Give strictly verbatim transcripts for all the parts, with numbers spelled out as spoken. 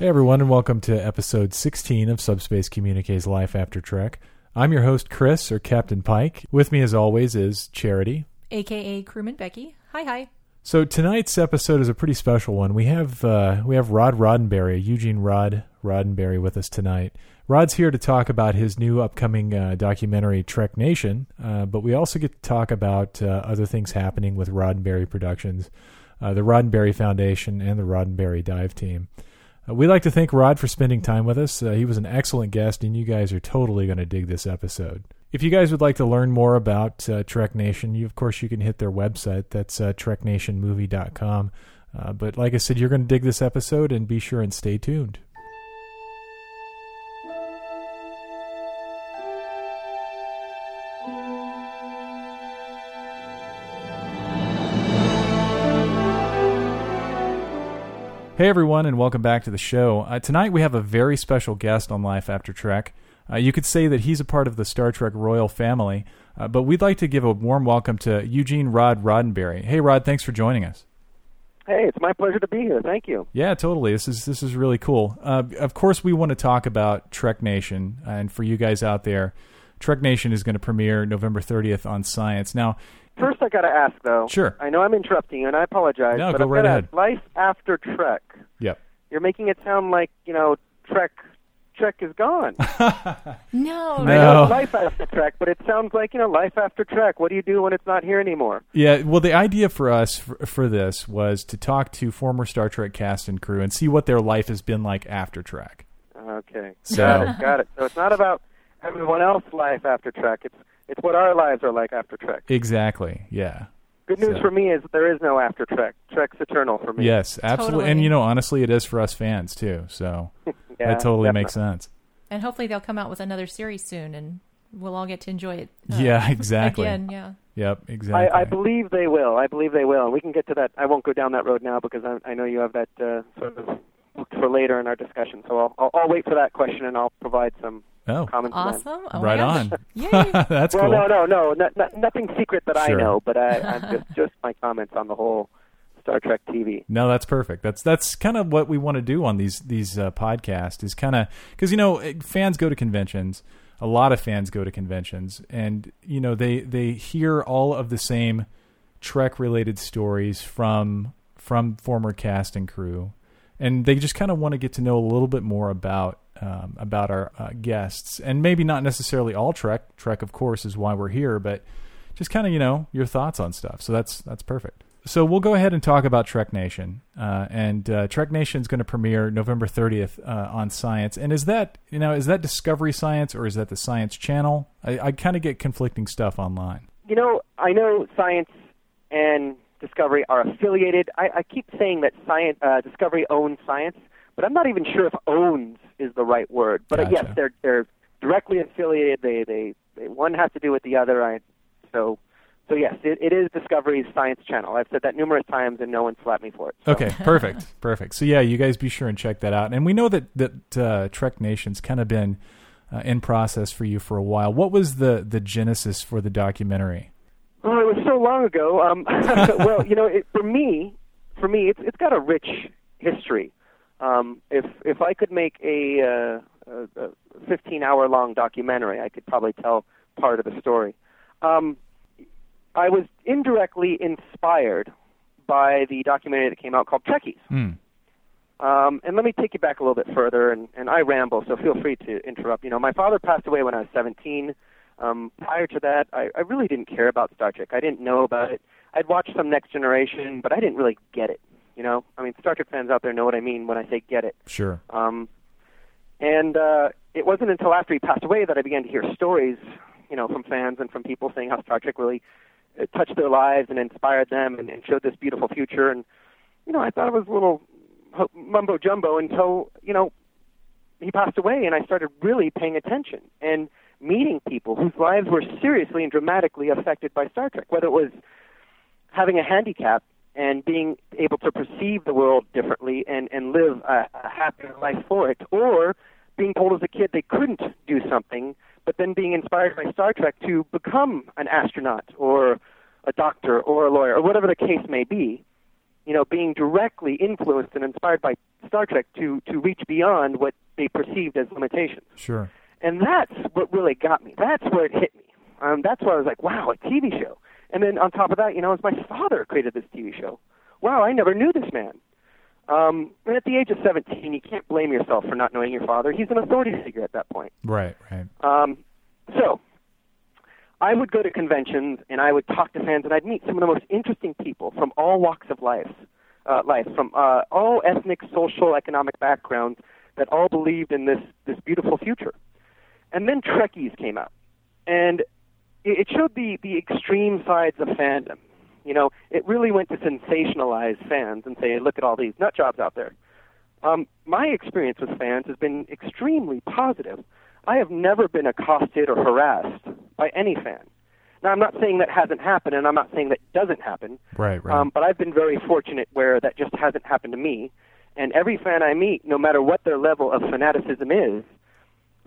Hey everyone, and welcome to episode sixteen of Subspace Communique's Life After Trek. I'm your host, Chris, or Captain Pike. With me, as always, is Charity, aka Crewman Becky. Hi, hi. So tonight's episode is a pretty special one. We have uh, we have Rod Roddenberry, Eugene Rod Roddenberry, with us tonight. Rod's here to talk about his new upcoming uh, documentary, Trek Nation, uh, but we also get to talk about uh, other things happening with Roddenberry Productions, uh, the Roddenberry Foundation, and the Roddenberry Dive Team. We'd like to thank Rod for spending time with us. Uh, he was an excellent guest, and you guys are totally going to dig this episode. If you guys would like to learn more about uh, Trek Nation, you, of course, you can hit their website. That's uh, trek nation movie dot com. Uh, but like I said, you're going to dig this episode, and be sure and stay tuned. Hey everyone, and welcome back to the show. Uh, tonight we have a very special guest on Life After Trek. Uh, you could say that he's a part of the Star Trek royal family, uh, but we'd like to give a warm welcome to Eugene Rod Roddenberry. Hey Rod, thanks for joining us. Hey, it's my pleasure to be here. Thank you. Yeah, totally. This is this is really cool. Uh, of course, we want to talk about Trek Nation, and for you guys out there, Trek Nation is going to premiere November thirtieth on Science. Now, first, I got to ask, though. Sure. I know I'm interrupting you, and I apologize. No, but go I've right ahead. Ask, Life After Trek. Yep. You're making it sound like, you know, Trek Trek is gone. no. I know it's Life After Trek, but it sounds like, you know, Life After Trek. What do you do when it's not here anymore? Yeah, well, the idea for us for, for this was to talk to former Star Trek cast and crew and see what their life has been like after Trek. Okay. So. Got it. Got it. So it's not about everyone else's life after Trek. It's It's what our lives are like after Trek. Exactly, yeah. Good news so. for me is there is no after Trek. Trek's eternal for me. Yes, absolutely. Totally. And, you know, honestly, it is for us fans, too. So yeah, that totally definitely. makes sense. And hopefully they'll come out with another series soon, and we'll all get to enjoy it. Uh, yeah, exactly. Again, yeah. Yep, exactly. I, I believe they will. I believe they will. And we can get to that. I won't go down that road now because I, I know you have that uh, sort of booked for later in our discussion. So I'll, I'll, I'll wait for that question, and I'll provide some... Oh, awesome! Oh, right on. Yay. That's well, cool. Well, no, no, no, not, not, nothing secret that sure. I know, but I, I'm just just my comments on the whole Star Trek T V. No, that's perfect. That's that's kind of what we want to do on these these uh, podcasts is kind of because you know fans go to conventions. A lot of fans go to conventions, and you know they they hear all of the same Trek related stories from from former cast and crew, and they just kind of want to get to know a little bit more about. Um, about our uh, guests, and maybe not necessarily all Trek. Trek, of course, is why we're here, but just kind of, you know, your thoughts on stuff. So that's that's perfect. So we'll go ahead and talk about Trek Nation, uh, and uh, Trek Nation is going to premiere November thirtieth uh, on Science. And is that, you know, is that Discovery Science or is that the Science Channel? I, I kind of get conflicting stuff online. You know, I know Science and Discovery are affiliated. I, I keep saying that Science uh, Discovery owns Science. But I'm not even sure if owns is the right word. But gotcha. yes, they're they're directly affiliated. They, they they one has to do with the other. I so so yes, it, it is Discovery's Science Channel. I've said that numerous times, and no one slapped me for it. So. Okay, perfect, perfect. So yeah, you guys be sure and check that out. And we know that that uh, Trek Nation's kind of been uh, in process for you for a while. What was the the genesis for the documentary? Oh, it was so long ago. Um, well, you know, it, for me, for me, it's it's got a rich history. Um, if if I could make a fifteen-hour uh, long documentary, I could probably tell part of the story. Um, I was indirectly inspired by the documentary that came out called Trekkies. Mm. Um, and let me take you back a little bit further, and, and I ramble, so feel free to interrupt. You know, my father passed away when I was seventeen. Um, prior to that, I, I really didn't care about Star Trek. I didn't know about it. I'd watched some Next Generation, but I didn't really get it. You know, I mean, Star Trek fans out there know what I mean when I say get it. Sure. Um, and uh, it wasn't until after he passed away that I began to hear stories, you know, from fans and from people saying how Star Trek really uh, touched their lives and inspired them and, and showed this beautiful future. And, you know, I thought it was a little mumbo-jumbo until, you know, he passed away and I started really paying attention and meeting people whose lives were seriously and dramatically affected by Star Trek, whether it was having a handicap and being able to perceive the world differently and, and live a, a happier life for it, or being told as a kid they couldn't do something, but then being inspired by Star Trek to become an astronaut or a doctor or a lawyer or whatever the case may be. you know, being directly influenced and inspired by Star Trek to, to reach beyond what they perceived as limitations. Sure. And that's what really got me. That's where it hit me. Um, that's where I was like, wow, a T V show. And then on top of that, you know, it was my father created this T V show. Wow, I never knew this man. Um, and at the age of seventeen, you can't blame yourself for not knowing your father. He's an authority figure at that point. Right, right. Um, so I would go to conventions, and I would talk to fans, and I'd meet some of the most interesting people from all walks of life, uh, life from uh, all ethnic, social, economic backgrounds that all believed in this, this beautiful future. And then Trekkies came out, and it showed the, the extreme sides of fandom. You know, it really went to sensationalize fans and say, look at all these nut jobs out there. Um, my experience with fans has been extremely positive. I have never been accosted or harassed by any fan. Now, I'm not saying that hasn't happened, and I'm not saying that doesn't happen. Right, right. Um, but I've been very fortunate where that just hasn't happened to me. And every fan I meet, no matter what their level of fanaticism is,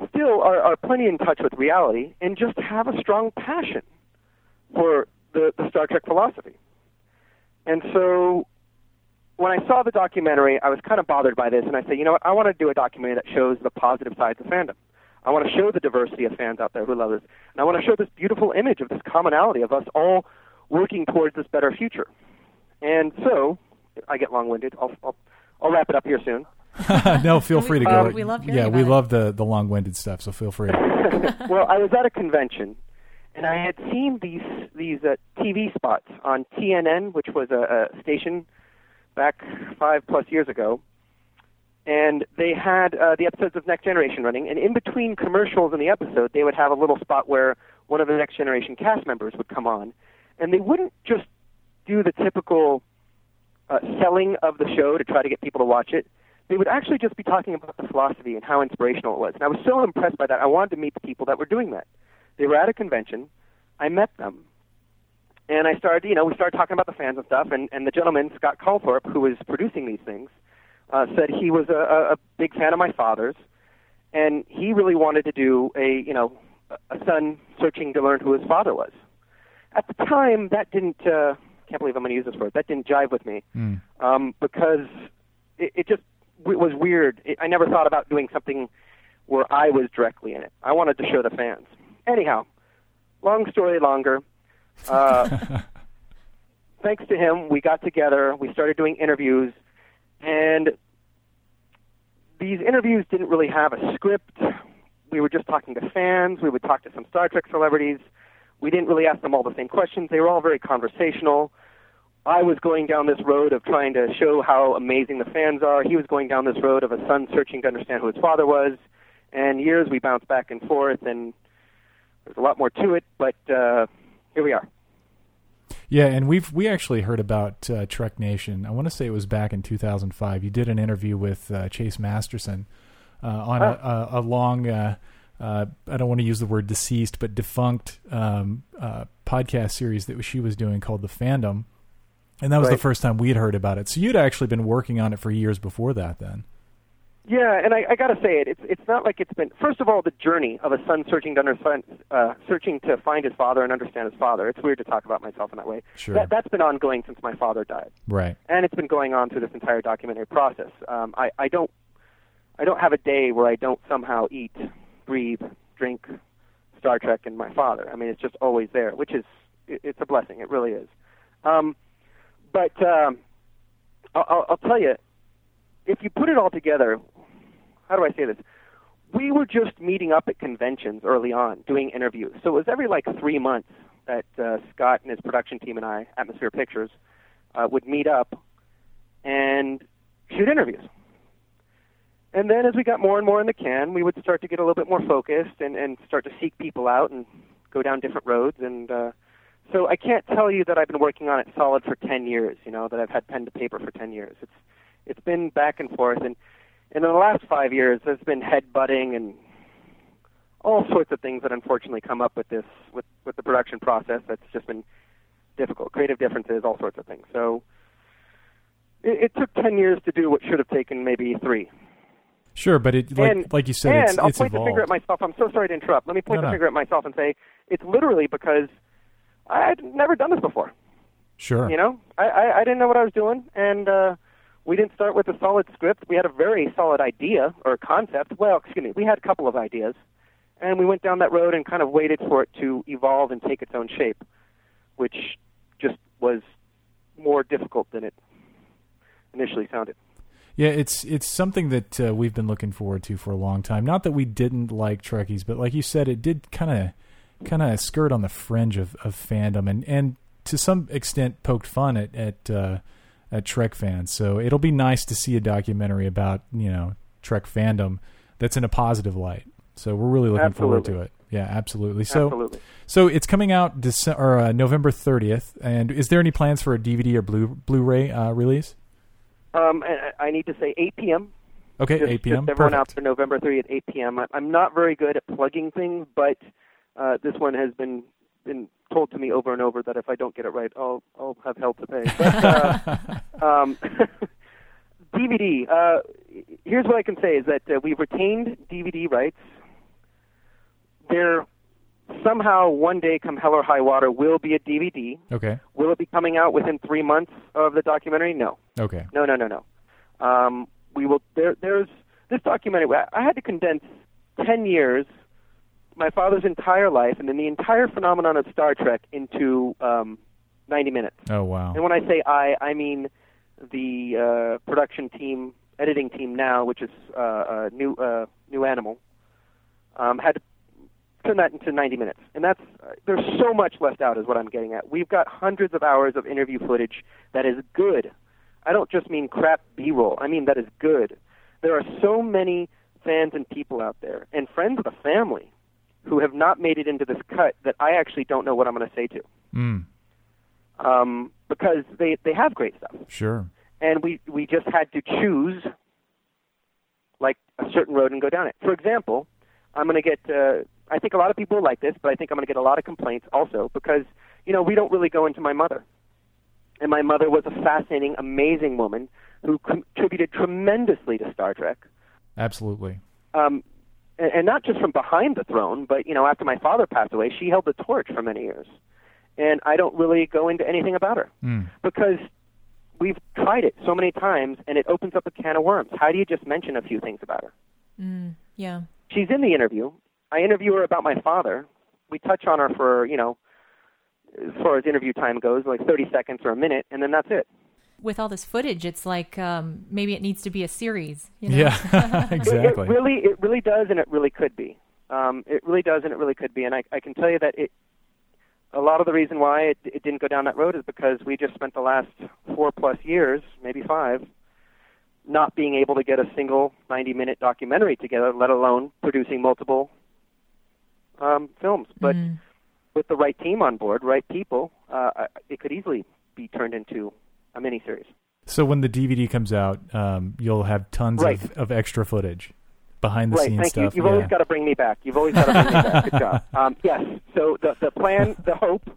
still are, are plenty in touch with reality and just have a strong passion for the, the Star Trek philosophy. And so when I saw the documentary, I was kind of bothered by this, and I said, you know what, I want to do a documentary that shows the positive sides of fandom. I want to show the diversity of fans out there who love this, and I want to show this beautiful image of this commonality of us all working towards this better future. And so, I get long-winded, I'll, I'll, I'll wrap it up here soon. no, feel free to go. Um, we love yeah, we it. love the, the long-winded stuff, so feel free. Well, I was at a convention, and I had seen these these uh, T V spots on T N N, which was a, a station back five-plus years ago, and they had uh, the episodes of Next Generation running, and in between commercials and the episode, they would have a little spot where one of the Next Generation cast members would come on, and they wouldn't just do the typical uh, selling of the show to try to get people to watch it. They would actually just be talking about the philosophy and how inspirational it was. And I was so impressed by that, I wanted to meet the people that were doing that. They were at a convention. I met them. And I started, you know, we started talking about the fans and stuff. And, and the gentleman, Scott Coulthorpe, who was producing these things, uh, said he was a, a big fan of my father's. And he really wanted to do a, you know, a son searching to learn who his father was. At the time, that didn't, uh, can't believe I'm going to use this word, that didn't jive with me. Mm. Um, because it, it just, it was weird. I never thought about doing something where I was directly in it. I wanted to show the fans. Anyhow, long story longer. Uh, thanks to him, we got together. We started doing interviews. And these interviews didn't really have a script. We were just talking to fans. We would talk to some Star Trek celebrities. We didn't really ask them all the same questions. They were all very conversational. I was going down this road of trying to show how amazing the fans are. He was going down this road of a son searching to understand who his father was. And years we bounced back and forth, and there's a lot more to it, but uh, here we are. Yeah, and we've we actually heard about uh, Trek Nation. I want to say it was back in two thousand five. You did an interview with uh, Chase Masterson uh, on oh. a, a, a long, uh, uh, I don't want to use the word deceased, but defunct um, uh, podcast series that she was doing called The Fandom. And that was right. The first time we'd heard about it. So you'd actually been working on it for years before that then. Yeah, and I, I got to say it. It's it's not like it's been... First of all, the journey of a son searching to, under, uh, searching to find his father and understand his father. It's weird to talk about myself in that way. Sure. That, that's been ongoing since my father died. Right. And it's been going on through this entire documentary process. Um, I, I don't I don't have a day where I don't somehow eat, breathe, drink Star Trek and my father. I mean, it's just always there, which is... It, it's a blessing. It really is. Um... But um, I'll, I'll tell you, if you put it all together, how do I say this? We were just meeting up at conventions early on, doing interviews. So it was every like three months that uh, Scott and his production team and I, Atmosphere Pictures, uh, would meet up and shoot interviews. And then as we got more and more in the can, we would start to get a little bit more focused and, and start to seek people out and go down different roads and... Uh, So I can't tell you that I've been working on it solid for ten years, you know, that I've had pen to paper for ten years. It's It's been back and forth. And, and in the last five years, there's been headbutting and all sorts of things that unfortunately come up with this, with, with the production process that's just been difficult, creative differences, all sorts of things. So it, it took ten years to do what should have taken maybe three. Sure, but it, like, and, like you said, and it's, I'll it's point evolved. the finger at myself. I'm so sorry to interrupt. Let me point no, the no. finger at myself and say it's literally because... I had never done this before. Sure. You know, I, I, I didn't know what I was doing, and uh, we didn't start with a solid script. We had a very solid idea or concept. Well, excuse me, we had a couple of ideas, and we went down that road and kind of waited for it to evolve and take its own shape, which just was more difficult than it initially sounded. Yeah, it's it's something that uh, we've been looking forward to for a long time. Not that we didn't like Trekkies, but like you said, it did kind of kind of skirt on the fringe of, of fandom, and, and to some extent poked fun at at, uh, at Trek fans. So it'll be nice to see a documentary about, you know, Trek fandom that's in a positive light. So we're really looking absolutely. forward to it. Yeah, absolutely. So absolutely. so it's coming out December, or, uh, November thirtieth. And is there any plans for a D V D or Blu Blu-ray uh, release? Um, I need to say eight p.m. Okay, just, eight p.m. Just everyone Perfect. out for November thirtieth at eight p.m. I'm not very good at plugging things, but uh, this one has been been told to me over and over that if I don't get it right, I'll I'll have hell to pay. But, uh, um, D V D. Uh, here's what I can say is that uh, we've retained D V D rights. There somehow one day, come hell or high water, will be a D V D. Okay. Will it be coming out within three months of the documentary? No. Okay. No, no, no, no. Um, we will. There, there's this documentary. I had to condense ten years, my father's entire life, and then the entire phenomenon of Star Trek into um, ninety minutes. Oh wow! And when I say I, I mean the uh, production team, editing team now, which is uh, a new uh, new animal, um, had to turn that into ninety minutes, and that's uh, there's so much left out is what I'm getting at. We've got hundreds of hours of interview footage that is good. I don't just mean crap B-roll. I mean that is good. There are so many fans and people out there, and friends of the family, who have not made it into this cut that I actually don't know what I'm going to say to. Mm. Um, because they, they have great stuff. Sure. And we, we just had to choose like a certain road and go down it. For example, I'm going to get... Uh, I think a lot of people like this, but I think I'm going to get a lot of complaints also because, you know, we don't really go into my mother. And my mother was a fascinating, amazing woman who contributed tremendously to Star Trek. Absolutely. Um, and, and not just from behind the throne, but, you know, after my father passed away, she held the torch for many years. And I don't really go into anything about her mm. because we've tried it so many times and it opens up a can of worms. How do you just mention a few things about her? Mm, yeah. She's in the interview. I interview her about my father. We touch on her for, you know, as far as interview time goes, like thirty seconds or a minute, and then that's it. With all this footage, it's like um, maybe it needs to be a series. You know? Yeah, exactly. It, it really, it really does, and it really could be. Um, it really does, and it really could be. And I, I can tell you that it. A lot of the reason why it, it didn't go down that road is because we just spent the last four plus years, maybe five, not being able to get a single ninety-minute documentary together, let alone producing multiple um, films. But. Mm. With the right team on board, right people, uh, it could easily be turned into a miniseries. So when the D V D comes out, um, you'll have tons right. of, of extra footage, behind the right. scenes Thank stuff. You. You've yeah. always got to bring me back. You've always got to bring me back. Good job. Um, yes. So the the plan, the hope,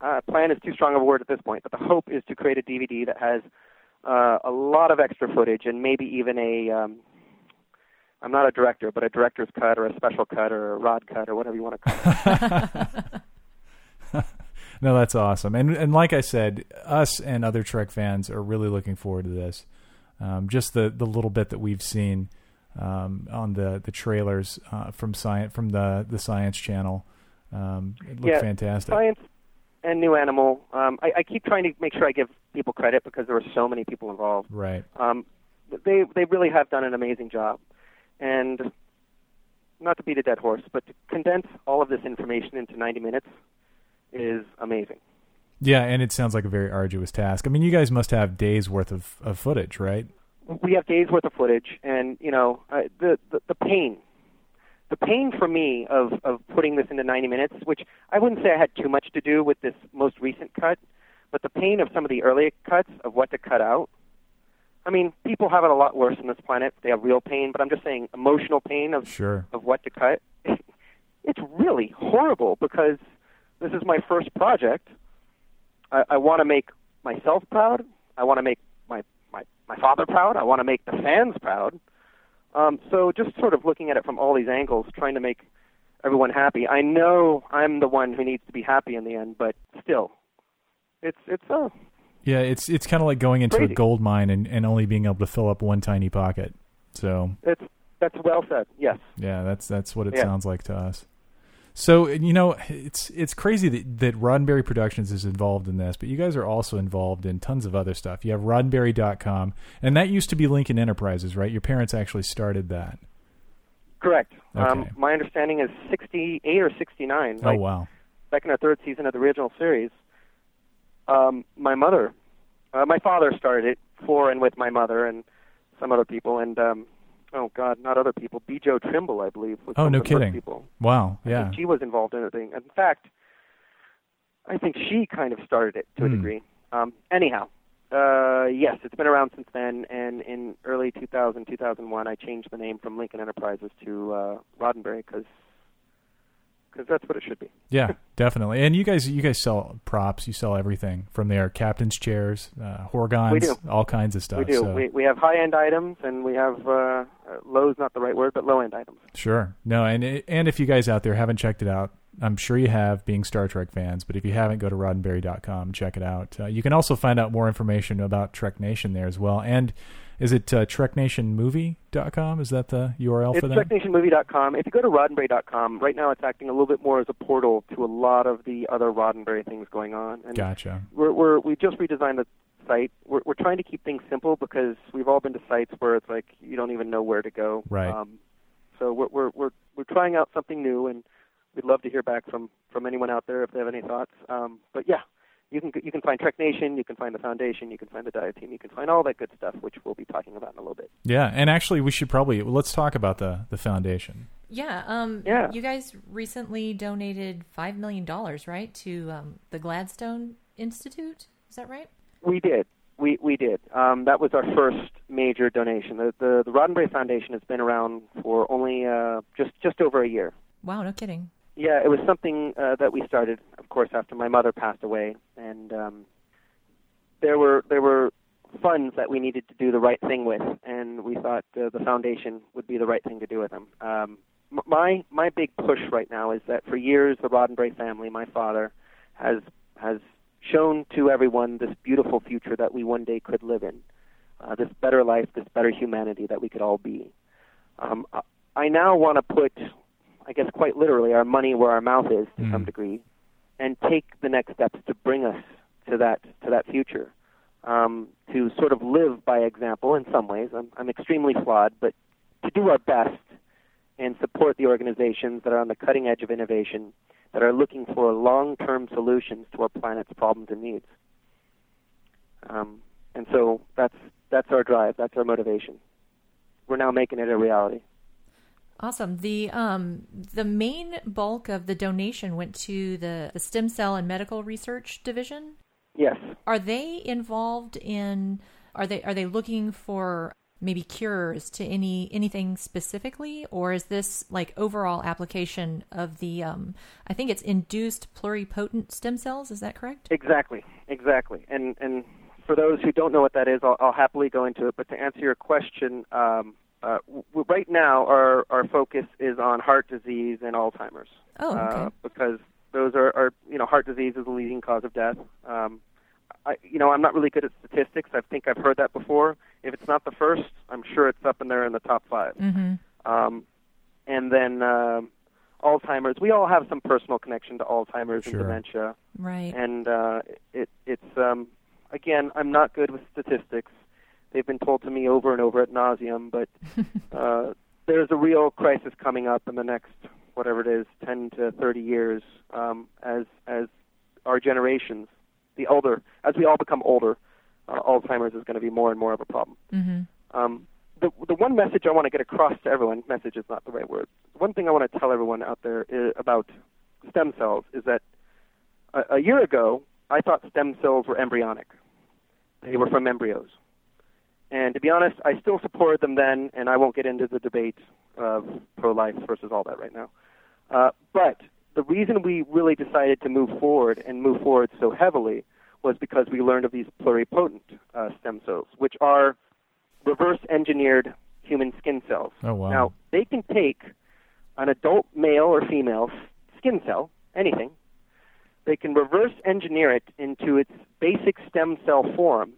uh, plan is too strong of a word at this point, but the hope is to create a D V D that has uh, a lot of extra footage and maybe even a. Um, I'm not a director, but a director's cut or a special cut or a rod cut or whatever you want to call it. No, that's awesome. And and like I said, us and other Trek fans are really looking forward to this. Um, just the, the little bit that we've seen um, on the, the trailers uh, from science from the, the Science Channel. Um, it looked yeah, fantastic. Science and New Animal. Um, I, I keep trying to make sure I give people credit because there were so many people involved. Right. Um, they they really have done an amazing job. And not to beat a dead horse, but to condense all of this information into ninety minutes is amazing. Yeah, and it sounds like a very arduous task. I mean, you guys must have days' worth of, of footage, right? We have days' worth of footage, and, you know, uh, the, the the pain. The pain for me of, of putting this into ninety minutes, which I wouldn't say I had too much to do with this most recent cut, but the pain of some of the earlier cuts of what to cut out, I mean, people have it a lot worse on this planet. They have real pain, but I'm just saying emotional pain of sure. of what to cut. It's really horrible because this is my first project. I, I want to make myself proud. I want to make my, my, my father proud. I want to make the fans proud. Um, so just sort of looking at it from all these angles, trying to make everyone happy. I know I'm the one who needs to be happy in the end, but still, it's it's uh yeah, it's it's kind of like going into crazy. a gold mine and, and only being able to fill up one tiny pocket. So it's that's well said. Yes. Yeah, that's that's what it yeah. sounds like to us. So, you know, it's it's crazy that, that Roddenberry Productions is involved in this, but you guys are also involved in tons of other stuff. You have Roddenberry dot com, and that used to be Lincoln Enterprises, right? Your parents actually started that. Correct. Okay. Um, my understanding is sixty-eight or sixty-nine. Like, oh, wow. Second or third season of the original series. Um, my mother, uh, my father started it for and with my mother and some other people, and... Um, Oh, God, not other people. B. Joe Trimble, I believe, was oh, one no of the kidding. first people. Wow, yeah. I think she was involved in the thing. In fact, I think she kind of started it to mm. a degree. Um, anyhow, uh, yes, it's been around since then, and in early two thousand, two thousand one, I changed the name from Lincoln Enterprises to uh, Roddenberry because because that's what it should be. Yeah, definitely. And you guys you guys sell props. You sell everything from there, captain's chairs, uh, horgons, all kinds of stuff. We do. So. We, we have high-end items, and we have uh, low's not the right word, but low-end items. Sure. No, and and if you guys out there haven't checked it out, I'm sure you have, being Star Trek fans, but if you haven't, go to Roddenberry dot com and check it out. Uh, you can also find out more information about Trek Nation there as well. And is it uh, Trek Nation Movie dot com? Is that the U R L it's for that? It's Trek Nation Movie dot com. If you go to Roddenberry dot com, right now it's acting a little bit more as a portal to a lot of the other Roddenberry things going on. And gotcha. We're, we're, we just redesigned the site. We're, we're trying to keep things simple because we've all been to sites where it's like you don't even know where to go. Right. Um, so we're, we're we're we're trying out something new, and we'd love to hear back from, from anyone out there if they have any thoughts. Um, but yeah. You can you can find Trek Nation, you can find the Foundation, you can find the Dive Team, you can find all that good stuff, which we'll be talking about in a little bit. Yeah, and actually we should probably, let's talk about the, the Foundation. Yeah, um, yeah, you guys recently donated five million dollars, right, to um, the Gladstone Institute? Is that right? We did. We we did. Um, that was our first major donation. The, the the Roddenberry Foundation has been around for only uh, just, just over a year. Wow, no kidding. Yeah, it was something uh, that we started, of course, after my mother passed away, and um, there were there were funds that we needed to do the right thing with, and we thought uh, the foundation would be the right thing to do with them. Um, my my big push right now is that for years the Roddenberry family, my father, has has shown to everyone this beautiful future that we one day could live in, uh, this better life, this better humanity that we could all be. Um, I now want to put, I guess quite literally, our money where our mouth is to mm. some degree, and take the next steps to bring us to that to that future, um, to sort of live by example in some ways. I'm, I'm extremely flawed, but to do our best and support the organizations that are on the cutting edge of innovation, that are looking for long-term solutions to our planet's problems and needs. Um, and so that's that's our drive, that's our motivation. We're now making it a reality. Awesome. The um, the main bulk of the donation went to the, the Stem Cell and Medical Research Division? Yes. Are they involved in, are they are they looking for maybe cures to any anything specifically? Or is this like overall application of the, um, I think it's induced pluripotent stem cells, is that correct? Exactly, exactly. And and for those who don't know what that is, I'll, I'll happily go into it. But to answer your question, um Uh, w- right now, our, our focus is on heart disease and Alzheimer's. Oh, okay. Uh, because those are, are, you know, heart disease is the leading cause of death. Um, I, you know, I'm not really good at statistics. I think I've heard that before. If it's not the first, I'm sure it's up in there in the top five. Mm-hmm. Um, and then uh, Alzheimer's. We all have some personal connection to Alzheimer's sure. and dementia. Right. And uh, it, it's, um, again, I'm not good with statistics. They've been told to me over and over ad nauseum, but uh, there's a real crisis coming up in the next, whatever it is, ten to thirty years, um, as as our generations, the older, as we all become older, uh, Alzheimer's is going to be more and more of a problem. Mm-hmm. Um, the the one message I want to get across to everyone, message is not the right word, one thing I want to tell everyone out there is, about stem cells is that a, a year ago, I thought stem cells were embryonic. They were from embryos. And to be honest, I still supported them then, and I won't get into the debate of pro-life versus all that right now. Uh, but the reason we really decided to move forward and move forward so heavily was because we learned of these pluripotent uh, stem cells, which are reverse-engineered human skin cells. Oh, wow. Now, they can take an adult male or female skin cell, anything, they can reverse engineer it into its basic stem cell form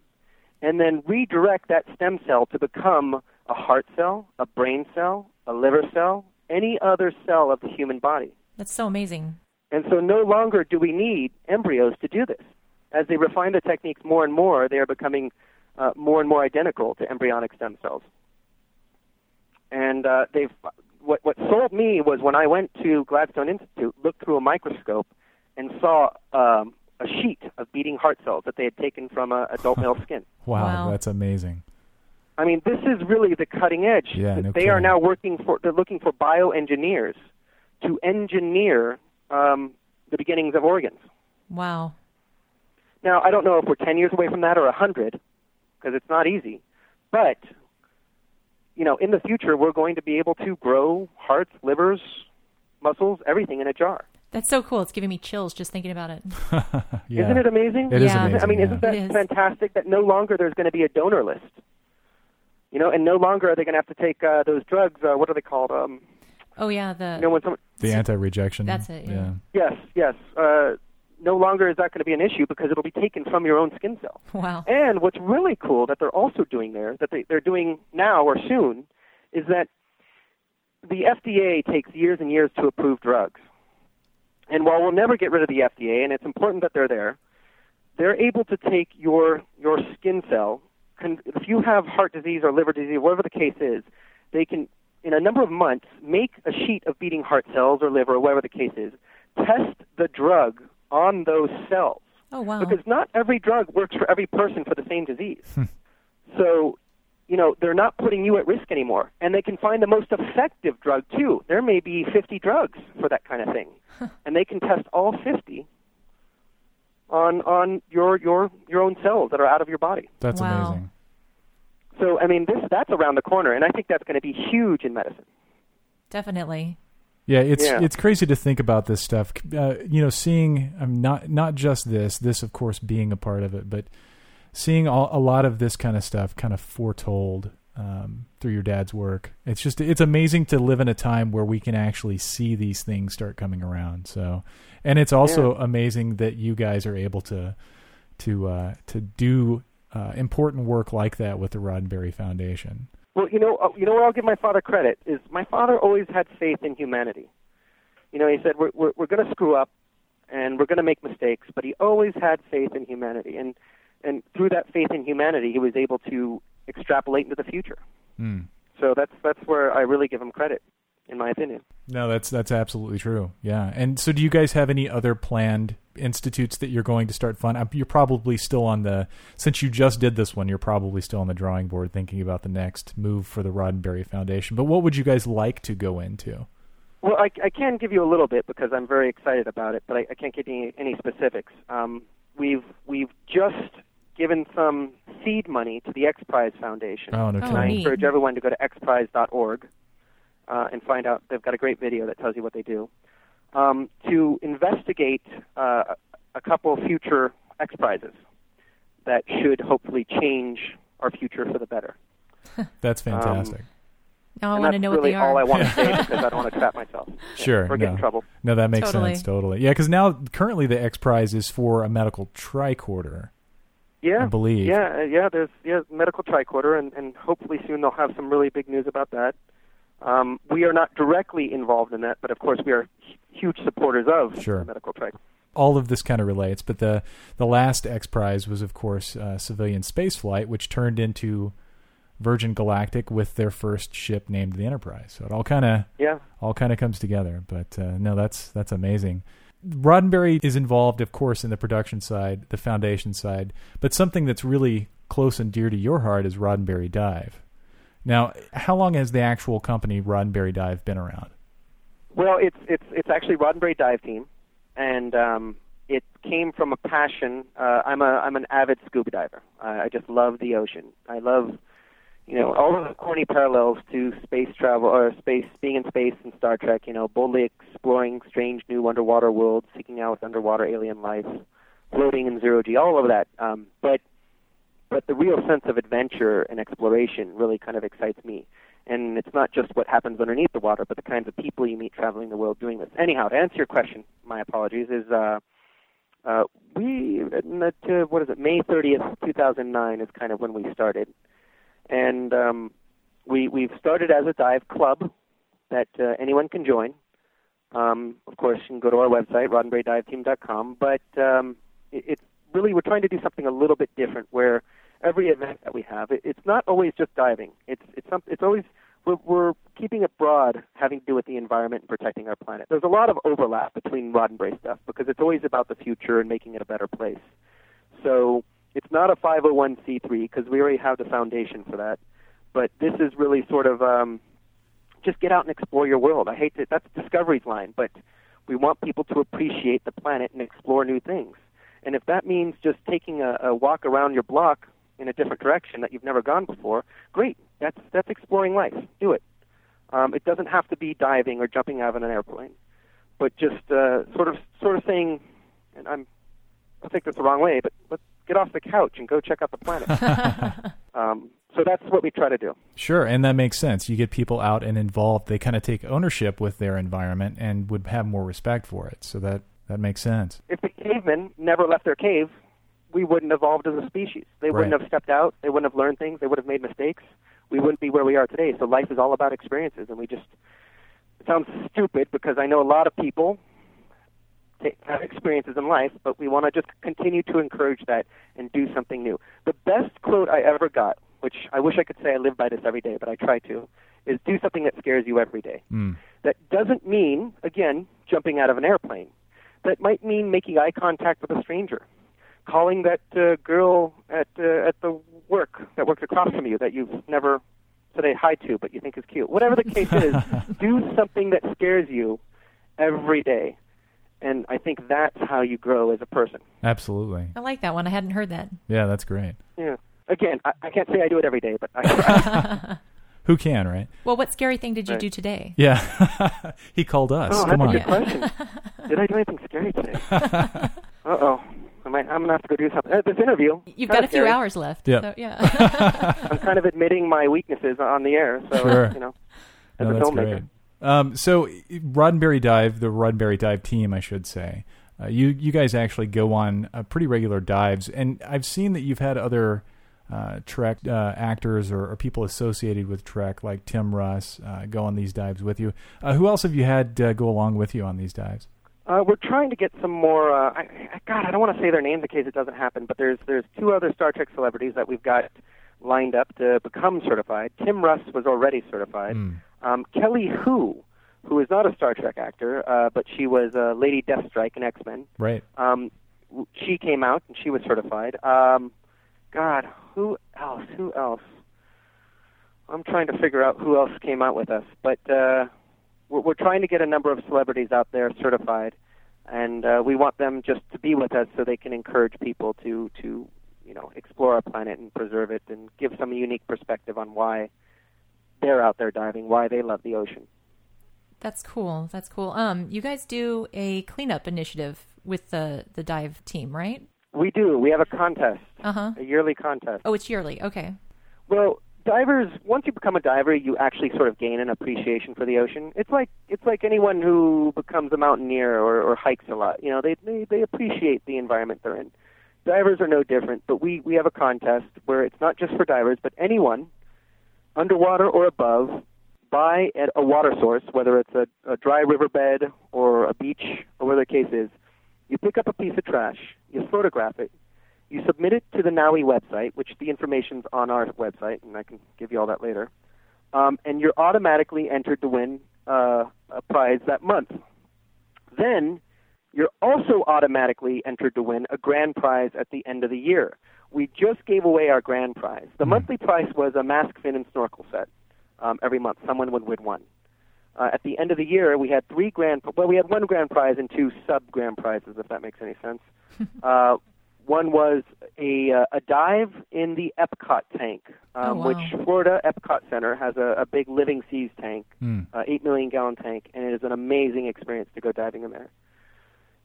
and then redirect that stem cell to become a heart cell, a brain cell, a liver cell, any other cell of the human body. That's so amazing. And so no longer do we need embryos to do this. As they refine the techniques more and more, they are becoming uh, more and more identical to embryonic stem cells. And uh, they've what, what sold me was when I went to Gladstone Institute, looked through a microscope, and saw um, a sheet of beating heart cells that they had taken from uh, adult male skin. Wow, wow, that's amazing. I mean, this is really the cutting edge. Yeah, no they kidding. Are now working for, they're looking for bioengineers to engineer um, the beginnings of organs. Wow. Now, I don't know if we're ten years away from that or one hundred, because it's not easy. But, you know, in the future, we're going to be able to grow hearts, livers, muscles, everything in a jar. That's so cool. It's giving me chills just thinking about it. Yeah. Isn't it amazing? It yeah. is amazing. I mean, yeah. isn't that is. fantastic that no longer there's going to be a donor list? You know, and no longer are they going to have to take uh, those drugs. Uh, what are they called? Um, oh, yeah. The you know, when someone, the anti-rejection. That's it. Yeah. yeah. Yes, yes. Uh, no longer is that going to be an issue because it'll be taken from your own skin cell. Wow. And what's really cool that they're also doing there, that they, they're doing now or soon, is that the F D A takes years and years to approve drugs. And while we'll never get rid of the F D A, and it's important that they're there, they're able to take your your skin cell. Can, if you have heart disease or liver disease, whatever the case is, they can, in a number of months, make a sheet of beating heart cells or liver or whatever the case is, test the drug on those cells. Oh, wow. Because not every drug works for every person for the same disease. So, you know, they're not putting you at risk anymore. And they can find the most effective drug, too. There may be fifty drugs for that kind of thing. And they can test all fifty on on your your your own cells that are out of your body. That's wow. amazing. So, I mean, this that's around the corner, and I think that's going to be huge in medicine. Definitely. Yeah, it's yeah. it's crazy to think about this stuff. Uh, you know, seeing um, not not just this, this of course being a part of it, but seeing all, a lot of this kind of stuff kind of foretold um, through your dad's work. It's just it's amazing to live in a time where we can actually see these things start coming around. So, and it's also yeah. amazing that you guys are able to to uh, to do uh, important work like that with the Roddenberry Foundation. Well, you know, you know where I'll give my father credit is my father always had faith in humanity. You know, he said, we're, we're, we're going to screw up and we're going to make mistakes, but he always had faith in humanity. And and through that faith in humanity, he was able to extrapolate into the future. Mm. So that's that's where I really give him credit, in my opinion. No, that's that's absolutely true. Yeah. And so do you guys have any other planned institutes that you're going to start fund? You're probably still on the, since you just did this one, you're probably still on the drawing board thinking about the next move for the Roddenberry Foundation. But what would you guys like to go into? Well, I, I can give you a little bit because I'm very excited about it, but I, I can't give you any, any specifics. Um, we've we've just given some seed money to the X Prize Foundation. Oh, no, and I encourage everyone to go to x prize dot org uh, and find out. They've got a great video that tells you what they do. Um, to investigate uh, a couple future X Prizes that should hopefully change our future for the better. That's fantastic. Um, now I want to know really what they are. That's all I want to say because I don't want to trap myself. Sure. Yeah, we're no. getting in trouble. No, that makes totally. sense. Totally. Yeah, because now currently the X Prize is for a medical tricorder. Yeah. I believe. Yeah, yeah, there's yeah medical tricorder, and, and hopefully soon they'll have some really big news about that. Um, we are not directly involved in that, but of course we are huge supporters of sure. the medical tricorder. All of this kind of relates, but the, the last X Prize was, of course, uh, civilian spaceflight, which turned into Virgin Galactic with their first ship named the Enterprise. So it all kind of yeah. all kind of comes together. But uh, no, that's that's amazing. Roddenberry is involved, of course, in the production side, the foundation side, but something that's really close and dear to your heart is Roddenberry Dive. Now, how long has the actual company Roddenberry Dive been around? Well, it's it's it's actually Roddenberry Dive Team, and um, it came from a passion. Uh, I'm a I'm an avid scuba diver. I, I just love the ocean. I love, you know, all of the corny parallels to space travel or space being in space and Star Trek. You know, boldly exploring strange new underwater worlds, seeking out underwater alien life, floating in zero G, all of that. Um, but But the real sense of adventure and exploration really kind of excites me. And it's not just what happens underneath the water, but the kinds of people you meet traveling the world doing this. Anyhow, to answer your question, my apologies, is uh, Uh, we, uh, what is it, May thirtieth, two thousand nine is kind of when we started. And um, we, we've started as a dive club that uh, anyone can join. Um, of course, you can go to our website, roddenberry dive team dot com. But um, it, it's really, we're trying to do something a little bit different where every event that we have, it, it's not always just diving. It's it's some, it's always, we're, we're keeping it broad, having to do with the environment and protecting our planet. There's a lot of overlap between Roddenberry stuff because it's always about the future and making it a better place. So it's not a five oh one c three because we already have the foundation for that. But this is really sort of um, just get out and explore your world. I hate that. That's Discovery's line, but we want people to appreciate the planet and explore new things. And if that means just taking a, a walk around your block in a different direction that you've never gone before, great. That's that's exploring life. Do it. Um, it doesn't have to be diving or jumping out of an airplane, but just uh, sort of sort of saying, and I'm I'll take this the wrong way, but let's get off the couch and go check out the planet. um, so that's what we try to do. Sure, and that makes sense. You get people out and involved. They kind of take ownership with their environment and would have more respect for it. So that, that makes sense. If the cavemen never left their cave, we wouldn't have evolved as a species. They right. wouldn't have stepped out. They wouldn't have learned things. They would have made mistakes. We wouldn't be where we are today. So life is all about experiences. And we just, it sounds stupid because I know a lot of people have experiences in life, but we want to just continue to encourage that and do something new. The best quote I ever got, which I wish I could say I live by this every day, but I try to, is do something that scares you every day. Mm. That doesn't mean, again, jumping out of an airplane. That might mean making eye contact with a stranger. Calling that uh, girl at uh, at the work that works across from you that you've never said hi to but you think is cute. Whatever the case is, do something that scares you every day, and I think that's how you grow as a person. Absolutely. I like that one. I hadn't heard that. Yeah, that's great. Yeah. Again, I, I can't say I do it every day, but I try. Who can, right? Well, what scary thing did you right. do today? Yeah, he called us. Oh, Come that's on. a good question. Did I do anything scary today? Uh oh. I'm going to have to go do something. Uh, this interview. You've got a few scary. hours left. Yep. So, yeah. I'm kind of admitting my weaknesses on the air. So, sure. you know, as no, a that's filmmaker. Great. Um, so, Roddenberry Dive, the Roddenberry Dive team, I should say, uh, you, you guys actually go on uh, pretty regular dives. And I've seen that you've had other uh, Trek uh, actors or, or people associated with Trek, like Tim Russ, uh, go on these dives with you. Uh, who else have you had uh, go along with you on these dives? Uh, we're trying to get some more. Uh, I, I, God, I don't want to say their names in case it doesn't happen. But there's there's two other Star Trek celebrities that we've got lined up to become certified. Tim Russ was already certified. Mm. Um, Kelly Hu, who is not a Star Trek actor, uh, but she was uh, Lady Deathstrike in X Men. Right. Um, she came out and she was certified. Um, God, who else? Who else? I'm trying to figure out who else came out with us, but. Uh, We're trying to get a number of celebrities out there certified, and uh, we want them just to be with us so they can encourage people to, to, you know, explore our planet and preserve it and give some unique perspective on why they're out there diving, why they love the ocean. That's cool. That's cool. Um, you guys do a cleanup initiative with the, the dive team, right? We do. We have a contest, uh-huh. a yearly contest. Oh, it's yearly. Okay. Well, divers, once you become a diver, you actually sort of gain an appreciation for the ocean. It's like it's like anyone who becomes a mountaineer or, or hikes a lot. You know, they, they they appreciate the environment they're in. Divers are no different, but we, we have a contest where it's not just for divers, but anyone, underwater or above, by a water source, whether it's a, a dry riverbed or a beach or whatever the case is, you pick up a piece of trash, you photograph it, you submit it to the N A U I website, which the information's on our website, and I can give you all that later, um, and you're automatically entered to win uh, a prize that month. Then you're also automatically entered to win a grand prize at the end of the year. We just gave away our grand prize. The monthly prize was a mask, fin, and snorkel set um, every month. Someone would win one. Uh, at the end of the year, we had three grand – well, we had one grand prize and two sub-grand prizes, if that makes any sense. Uh One was a, uh, a dive in the Epcot tank, um, oh, wow. which Florida Epcot Center has a, a big living seas tank, mm. uh, eight million gallon tank, and it is an amazing experience to go diving in there.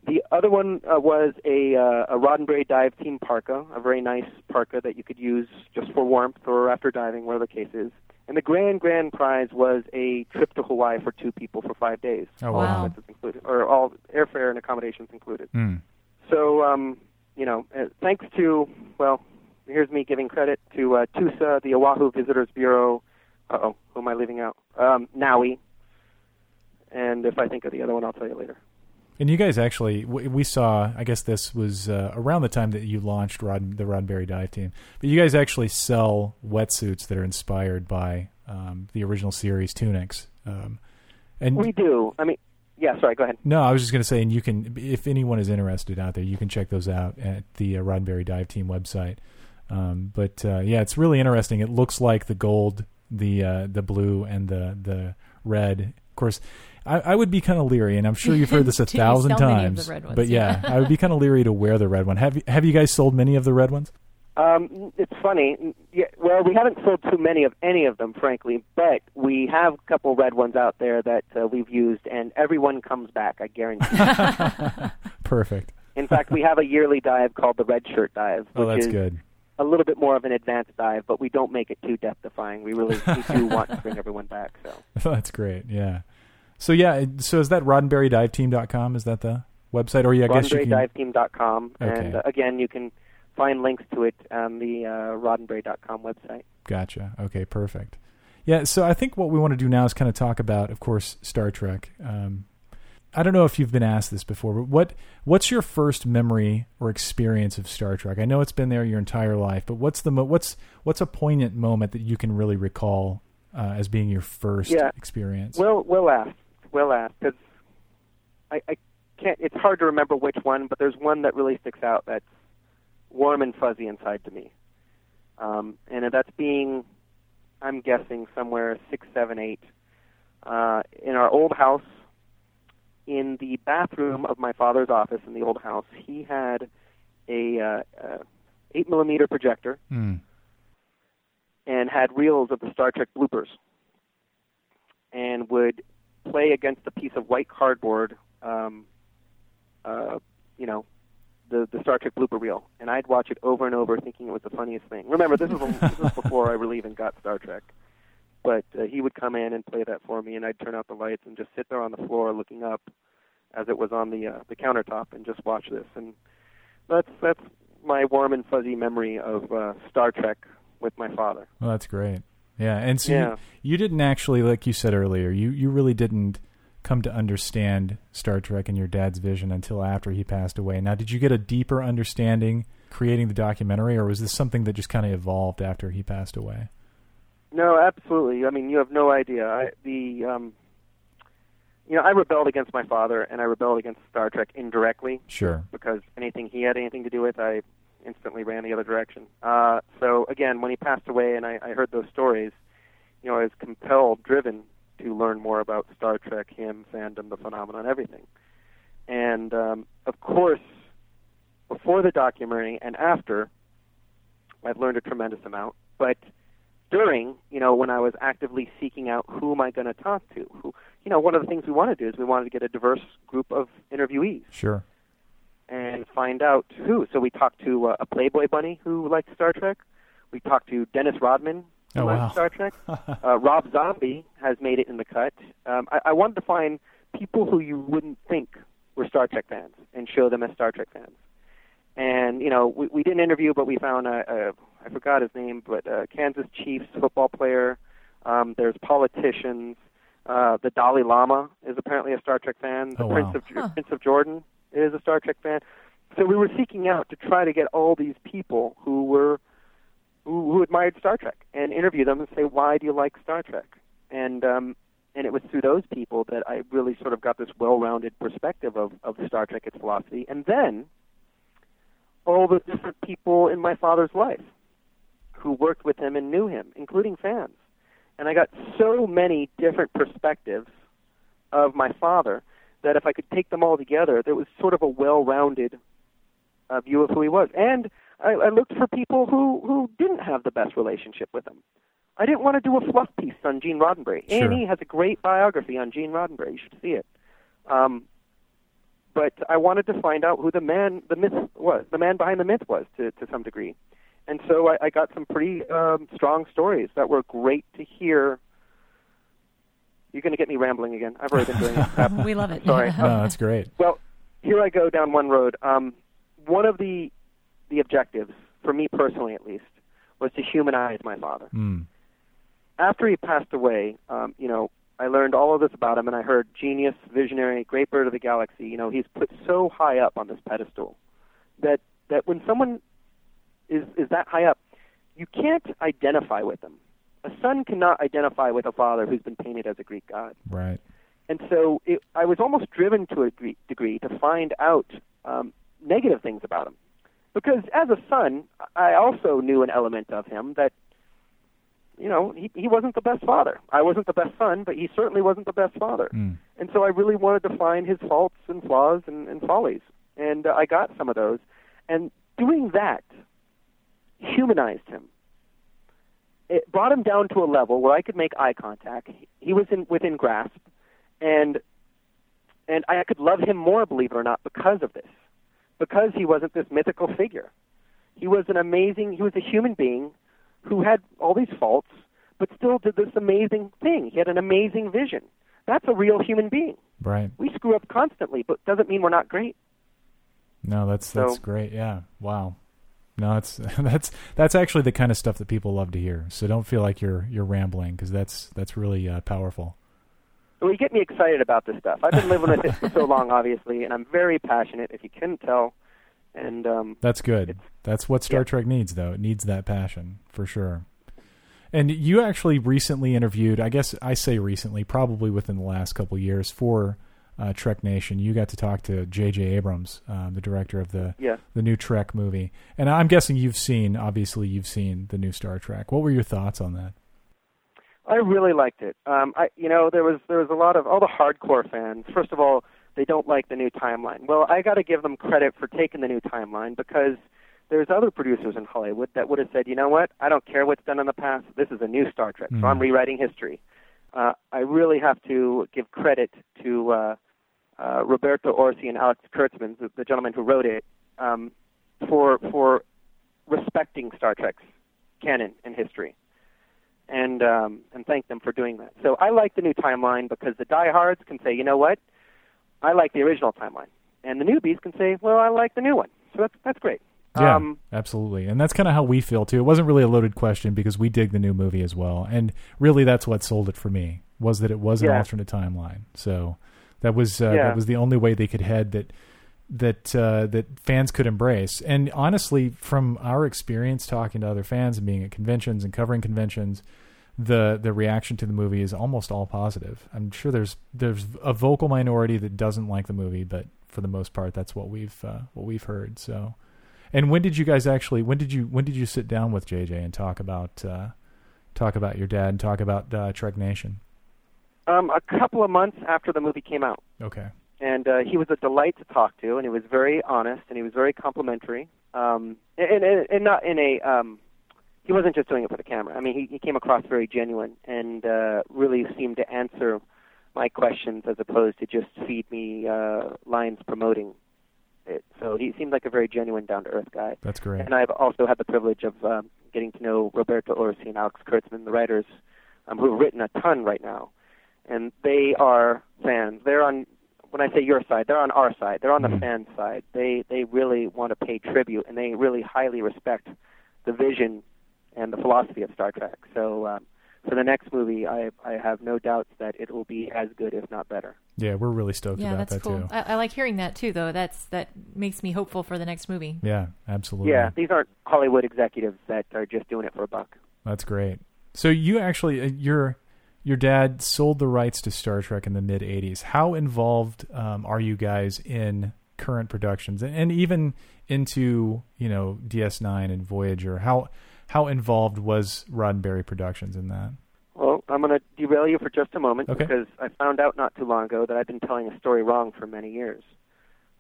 The other one uh, was a, uh, a Roddenberry Dive Team parka, a very nice parka that you could use just for warmth or after diving, whatever the case is. And the grand, grand prize was a trip to Hawaii for two people for five days. Oh, wow. All expenses included, or all airfare and accommodations included. Mm. So, um, you know, thanks to, well, here's me giving credit to uh, T U S A, the Oahu Visitors Bureau, uh-oh, who am I leaving out? Um, N A U I, and if I think of the other one, I'll tell you later. And you guys actually, we saw, I guess this was uh, around the time that you launched Rod, the Roddenberry Dive Team, but you guys actually sell wetsuits that are inspired by um, the original series tunics. Um, and we do. I mean, yeah, sorry, go ahead. No, I was just going to say, and you can, if anyone is interested out there, you can check those out at the uh, Roddenberry Dive Team website. Um, but uh, yeah, it's really interesting. It looks like the gold, the uh, the blue, and the, the red. Of course, I, I would be kind of leery, and I'm sure you've heard this a thousand so times. Ones, but yeah, I would be kind of leery to wear the red one. Have you, have you guys sold many of the red ones? Um, it's funny. Yeah, well, we haven't sold too many of any of them, frankly, but we have a couple red ones out there that uh, we've used, and everyone comes back, I guarantee. Perfect. In fact, we have a yearly dive called the Red Shirt Dive. Which oh, that's is good. A little bit more of an advanced dive, but we don't make it too depth-defying. We really we do want to bring everyone back. So that's great, yeah. So, yeah, so is that Roddenberry Dive Team dot com? Is that the website? Or yeah, I guess you can... Roddenberry Dive Team dot com. Okay. And, uh, again, you can find links to it on the uh, Roddenberry dot com website. Gotcha. Okay, perfect. Yeah, so I think what we want to do now is kind of talk about, of course, Star Trek. Um, I don't know if you've been asked this before, but what what's your first memory or experience of Star Trek? I know it's been there your entire life, but what's the mo- what's what's a poignant moment that you can really recall uh, as being your first yeah. experience? Well, well asked, well asked. Because I, I can't. It's hard to remember which one, but there's one that really sticks out. That's warm and fuzzy inside to me, um, and that's being, I'm guessing, somewhere six, seven, eight, uh, in our old house. In the bathroom of my father's office in the old house, he had a uh, uh, eight millimeter projector mm. and had reels of the Star Trek bloopers and would play against a piece of white cardboard, um, uh, you know, the, the Star Trek blooper reel. And I'd watch it over and over thinking it was the funniest thing. Remember, this was, a, this was before I really even got Star Trek. But uh, he would come in and play that for me, and I'd turn out the lights and just sit there on the floor looking up as it was on the uh, the countertop and just watch this. And that's that's my warm and fuzzy memory of uh, Star Trek with my father. Well, that's great. Yeah, and so yeah. You, you didn't actually, like you said earlier, you, you really didn't come to understand Star Trek and your dad's vision until after he passed away. Now, did you get a deeper understanding creating the documentary, or was this something that just kind of evolved after he passed away? No, absolutely. I mean, you have no idea. I, the, um, you know, I rebelled against my father, and I rebelled against Star Trek indirectly. Sure. Because anything he had anything to do with, I instantly ran the other direction. Uh, so again, when he passed away, and I, I heard those stories, you know, I was compelled, driven to learn more about Star Trek, him, fandom, the phenomenon, everything. And um, of course, before the documentary and after, I've learned a tremendous amount, but. During, you know, when I was actively seeking out who am I going to talk to, who, you know, one of the things we wanted to do is we wanted to get a diverse group of interviewees. Sure. And find out who. So we talked to uh, a Playboy bunny who liked Star Trek. We talked to Dennis Rodman who oh, liked wow. Star Trek. uh, Rob Zombie has made it in the cut. Um, I, I wanted to find people who you wouldn't think were Star Trek fans and show them as Star Trek fans. And, you know, we, we didn't interview, but we found a, a I forgot his name, but a Kansas Chiefs football player. Um, there's politicians. Uh, the Dalai Lama is apparently a Star Trek fan. The oh, Prince wow. of huh. Prince of Jordan is a Star Trek fan. So we were seeking out to try to get all these people who were who, who admired Star Trek and interview them and say, why do you like Star Trek? And um, and it was through those people that I really sort of got this well-rounded perspective of of Star Trek, its philosophy, and then. All the different people in my father's life who worked with him and knew him, including fans. And I got so many different perspectives of my father that if I could take them all together, there was sort of a well-rounded uh, view of who he was. And I, I looked for people who, who didn't have the best relationship with him. I didn't want to do a fluff piece on Gene Roddenberry. Sure. A and E has a great biography on Gene Roddenberry. You should see it. Um, But I wanted to find out who the man, the myth was, the man behind the myth was, to, to some degree, and so I, I got some pretty um, strong stories that were great to hear. You're going to get me rambling again. I've already been doing this. We love it. Sorry. No, that's great. Well, here I go down one road. Um, one of the the objectives, for me personally at least, was to humanize my father. Mm. After he passed away, um, you know, I learned all of this about him, and I heard genius, visionary, great bird of the galaxy. You know, he's put so high up on this pedestal that that when someone is is that high up, you can't identify with them. A son cannot identify with a father who's been painted as a Greek god. Right. And so it, I was almost driven to a degree to find out um, negative things about him. Because as a son, I also knew an element of him that, you know, he, he wasn't the best father. I wasn't the best son, but he certainly wasn't the best father. Mm. And so I really wanted to find his faults and flaws and, and follies. And uh, I got some of those. And doing that humanized him. It brought him down to a level where I could make eye contact. He was in, within grasp. And and I could love him more, believe it or not, because of this, because he wasn't this mythical figure. He was an amazing, he was a human being who had all these faults, but still did this amazing thing. He had an amazing vision. That's a real human being. Right. We screw up constantly, but doesn't mean we're not great. No, that's that's so great. Yeah. Wow. No, that's that's that's actually the kind of stuff that people love to hear. So don't feel like you're you're rambling, because that's that's really uh, powerful. Well, you get me excited about this stuff. I've been living with it for so long, obviously, and I'm very passionate, if you couldn't tell. And um, that's good. That's what Star yeah. Trek needs, though. It needs that passion, for sure. And you actually recently interviewed, I guess I say recently, probably within the last couple of years, for uh, Trek Nation. You got to talk to J J Abrams, um, the director of the yeah. the new Trek movie. And I'm guessing you've seen, obviously you've seen the new Star Trek. What were your thoughts on that? I really liked it. Um, I, you know, there was there was a lot of all the hardcore fans. First of all, they don't like the new timeline. Well, I got to give them credit for taking the new timeline, because there's other producers in Hollywood that would have said, you know what, I don't care what's done in the past. This is a new Star Trek, mm. so I'm rewriting history. Uh, I really have to give credit to uh, uh, Roberto Orsi and Alex Kurtzman, the, the gentleman who wrote it, um, for for respecting Star Trek's canon and history. And um, and thank them for doing that. So I like the new timeline, because the diehards can say, you know what, I like the original timeline. And the newbies can say, well, I like the new one. So that's that's great. Yeah, um, absolutely. And that's kind of how we feel, too. It wasn't really a loaded question, because we dig the new movie as well. And really, that's what sold it for me, was that it was an yeah. alternate timeline. So that was uh, yeah. that was the only way they could head that that uh, that fans could embrace. And honestly, from our experience talking to other fans and being at conventions and covering conventions, the the reaction to the movie is almost all positive. I'm sure there's there's a vocal minority that doesn't like the movie, but for the most part, that's what we've uh, what we've heard. So, and when did you guys actually when did you when did you sit down with J J and talk about uh, talk about your dad and talk about uh, Trek Nation? Um, a couple of months after the movie came out. Okay. And uh, he was a delight to talk to, and he was very honest, and he was very complimentary, um, and, and, and not in a. Um, he wasn't just doing it for the camera. I mean, he, he came across very genuine, and uh, really seemed to answer my questions as opposed to just feed me uh, lines promoting it. So he seemed like a very genuine, down-to-earth guy. That's great. And I've also had the privilege of um, getting to know Roberto Orsi and Alex Kurtzman, the writers, um, who have written a ton right now, and they are fans. They're on. When I say your side, they're on our side. They're on the mm-hmm. fan side. They they really want to pay tribute, and they really highly respect the vision and the philosophy of Star Trek. So um, for the next movie, I I have no doubts that it will be as good, if not better. Yeah, we're really stoked yeah, about that's that cool. too. I, I like hearing that too, though. That's that makes me hopeful for the next movie. Yeah, absolutely. Yeah, these aren't Hollywood executives that are just doing it for a buck. That's great. So you actually you're. Your dad sold the rights to Star Trek in the mid-eighties. How involved um, are you guys in current productions, and, and even into, you know, D S nine and Voyager? How how involved was Roddenberry Productions in that? Well, I'm going to derail you for just a moment, okay. because I found out not too long ago that I've been telling a story wrong for many years.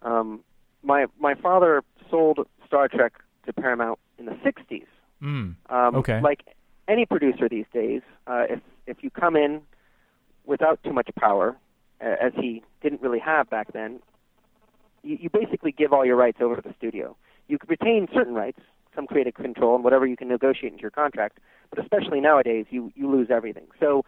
Um, my my father sold Star Trek to Paramount in the sixties. Mm. Um, okay. Like any producer these days, uh, if If you come in without too much power, as he didn't really have back then, you, you basically give all your rights over to the studio. You could retain certain rights, some creative control, and whatever you can negotiate into your contract, but especially nowadays, you, you lose everything. So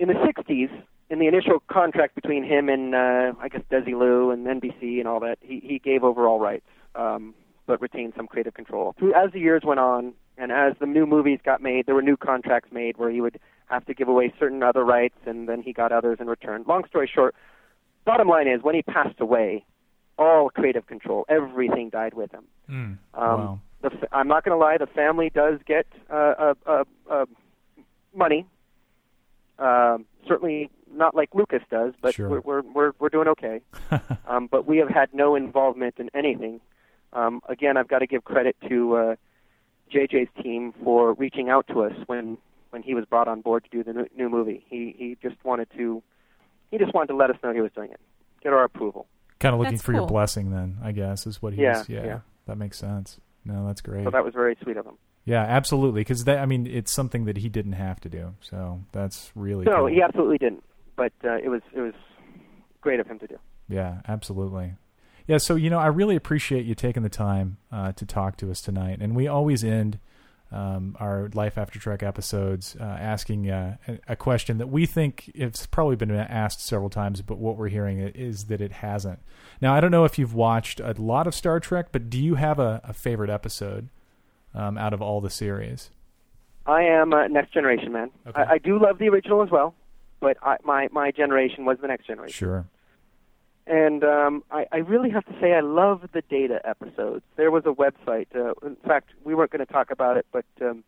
in the sixties, in the initial contract between him and, uh, I guess, Desi Lu and N B C and all that, he, he gave overall rights, um, but retained some creative control. Through, as the years went on, and as the new movies got made, there were new contracts made where he would have to give away certain other rights, and then he got others in return. Long story short, bottom line is, when he passed away, all creative control, everything died with him. Mm, um, wow. the, I'm not going to lie, the family does get uh, uh, uh, money, uh, certainly not like Lucas does, but sure. we're, we're, we're, we're doing okay. um, but we have had no involvement in anything. Um, again, I've got to give credit to... Uh, J J's team for reaching out to us when, when he was brought on board to do the new movie. He he just wanted to he just wanted to let us know he was doing it, get our approval. Kind of looking that's for cool. your blessing, then, I guess, is what he yeah, was. Yeah, yeah, that makes sense. No, that's great. So that was very sweet of him. Yeah, absolutely, because I mean, it's something that he didn't have to do. So that's really no, cool. he absolutely didn't. But uh, it was it was great of him to do. Yeah, absolutely. Yeah, so, you know, I really appreciate you taking the time uh, to talk to us tonight. And we always end um, our Life After Trek episodes uh, asking uh, a question that we think it's probably been asked several times, but what we're hearing is that it hasn't. Now, I don't know if you've watched a lot of Star Trek, but do you have a, a favorite episode um, out of all the series? I am a Next Generation man. Okay. I, I do love the original as well, but I, my, my generation was the Next Generation. Sure. And um, I, I really have to say I love the Data episodes. There was a website. Uh, in fact, we weren't going to talk about it, but um,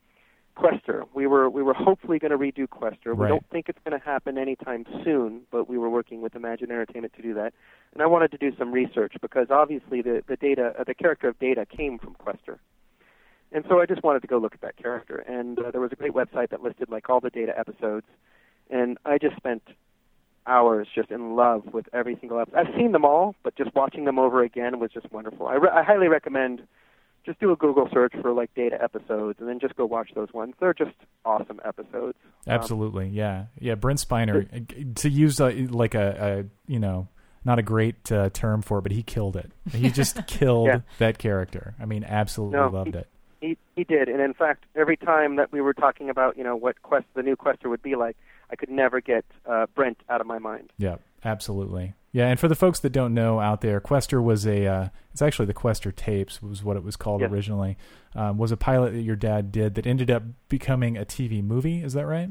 Quester. We were we were hopefully going to redo Quester. Right. We don't think it's going to happen anytime soon, but we were working with Imagine Entertainment to do that. And I wanted to do some research because obviously the the Data, uh, the character of Data came from Quester. And so I just wanted to go look at that character. And uh, there was a great website that listed like all the Data episodes. And I just spent hours just in love with every single episode. I've seen them all, but just watching them over again was just wonderful. I, re- I highly recommend just do a Google search for like Data episodes and then just go watch those ones. They're just awesome episodes. Absolutely, um, yeah, yeah. Brent Spiner, to use a, like a, a you know not a great uh, term for it, but he killed it. He just killed yeah. that character. I mean, absolutely no, loved he, it. He he did, and in fact, every time that we were talking about you know what quest the new Quester would be like, I could never get uh, Brent out of my mind. Yeah, absolutely. Yeah, and for the folks that don't know out there, Quester was a, uh, it's actually the Quester Tapes was what it was called yes. originally, um, was a pilot that your dad did that ended up becoming a T V movie. Is that right?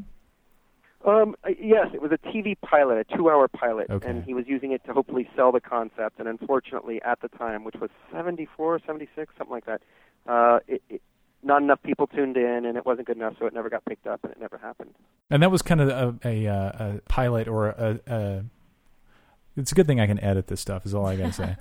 Um, yes, it was a T V pilot, a two-hour pilot, okay. and he was using it to hopefully sell the concept. And unfortunately, at the time, which was seventy-four, seventy-six, something like that, uh, it, it not enough people tuned in, and it wasn't good enough, so it never got picked up, and it never happened. And that was kind of a, a, a pilot or a, a... It's a good thing I can edit this stuff, is all I got to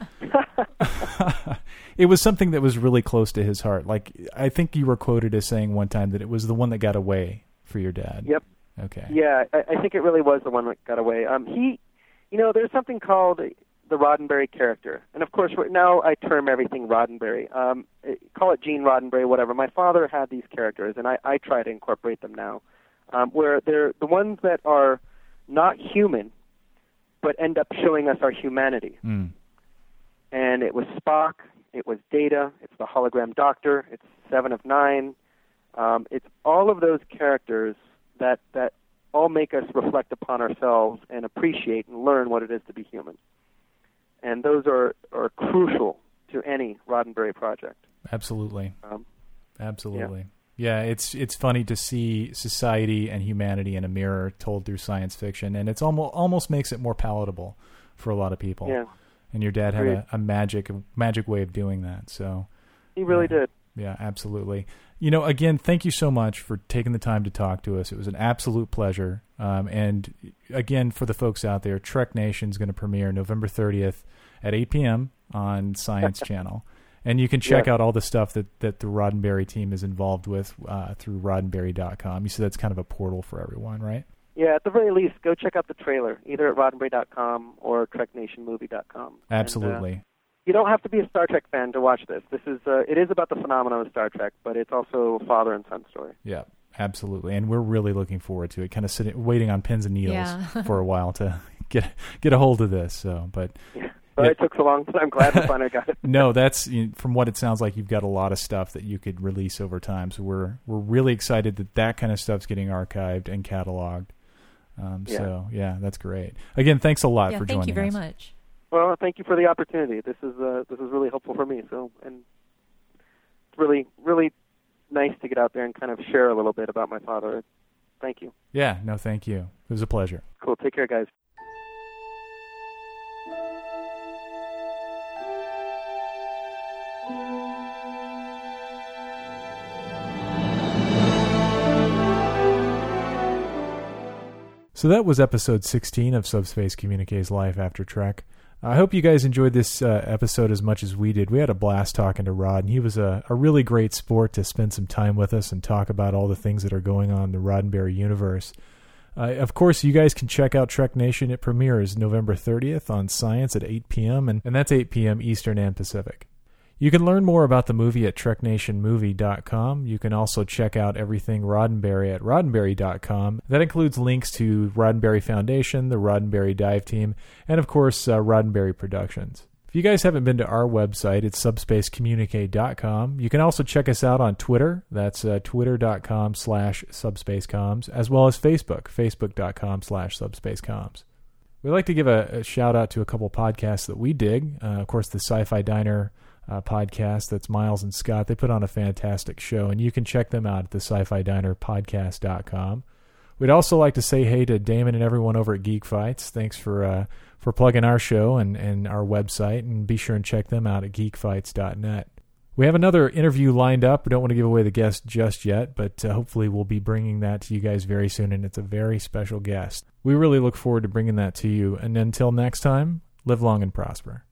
say. It was something that was really close to his heart. Like, I think you were quoted as saying one time that it was the one that got away for your dad. Yep. Okay. Yeah, I, I think it really was the one that got away. Um, he, you know, there's something called the Roddenberry character. And, of course, now I term everything Roddenberry. Um, call it Gene Roddenberry, whatever. My father had these characters, and I, I try to incorporate them now, um, where they're the ones that are not human but end up showing us our humanity. Mm. And it was Spock. It was Data. It's the hologram doctor. It's Seven of Nine. Um, it's all of those characters that, that all make us reflect upon ourselves and appreciate and learn what it is to be human. And those are, are crucial to any Roddenberry project. Absolutely. Um, Absolutely. Yeah. yeah, it's it's funny to see society and humanity in a mirror told through science fiction, and it's almost almost makes it more palatable for a lot of people. Yeah. And your dad had a, a magic a magic way of doing that. So he really yeah. did. Yeah, absolutely. You know, again, thank you so much for taking the time to talk to us. It was an absolute pleasure. Um, and again, for the folks out there, Trek Nation is going to premiere November thirtieth at eight p.m. on Science Channel. And you can check yeah. out all the stuff that, that the Roddenberry team is involved with uh, through Roddenberry dot com. You said that's kind of a portal for everyone, right? Yeah, at the very least, go check out the trailer, either at Roddenberry dot com or Trek Nation Movie dot com. Absolutely. And, uh, you don't have to be a Star Trek fan to watch this. This is uh, it is about the phenomenon of Star Trek, but it's also a father and son story. Yeah, absolutely. And we're really looking forward to it. Kind of sitting, waiting on pins and needles yeah. for a while to get get a hold of this. So, but yeah. Sorry yeah. it took so long, but I'm glad we finally got it. No, that's you know, from what it sounds like, you've got a lot of stuff that you could release over time. So we're we're really excited that that kind of stuff's getting archived and cataloged. Um, yeah. So, yeah, that's great. Again, thanks a lot yeah, for joining us. Thank you very us. much. Well, thank you for the opportunity. This is uh, this is really helpful for me. So, and it's really, really nice to get out there and kind of share a little bit about my father. Thank you. Yeah, no, thank you. It was a pleasure. Cool. Take care, guys. So that was episode sixteen of Subspace Communique's Life After Trek. I hope you guys enjoyed this uh, episode as much as we did. We had a blast talking to Rod, and he was a, a really great sport to spend some time with us and talk about all the things that are going on in the Roddenberry universe. Uh, of course, you guys can check out Trek Nation. It premieres November thirtieth on Science at eight p.m., and, and that's eight p.m. Eastern and Pacific. You can learn more about the movie at trek nation movie dot com. You can also check out everything Roddenberry at roddenberry dot com. That includes links to Roddenberry Foundation, the Roddenberry Dive Team, and, of course, uh, Roddenberry Productions. If you guys haven't been to our website, it's subspace communique dot com. You can also check us out on Twitter. That's uh, twitter.com slash subspacecoms, as well as Facebook, facebook.com slash subspacecoms. We'd like to give a, a shout-out to a couple podcasts that we dig. Uh, of course, the Sci-Fi Diner Uh, podcast. That's Miles and Scott. They put on a fantastic show, and you can check them out at the sci-fi diner podcast dot com. We'd also like to say hey to Damon and everyone over at Geek Fights. Thanks for uh, for plugging our show and, and our website, and be sure and check them out at geek fights dot net. We have another interview lined up. We don't want to give away the guest just yet, but uh, hopefully we'll be bringing that to you guys very soon, and it's a very special guest. We really look forward to bringing that to you, and until next time, live long and prosper.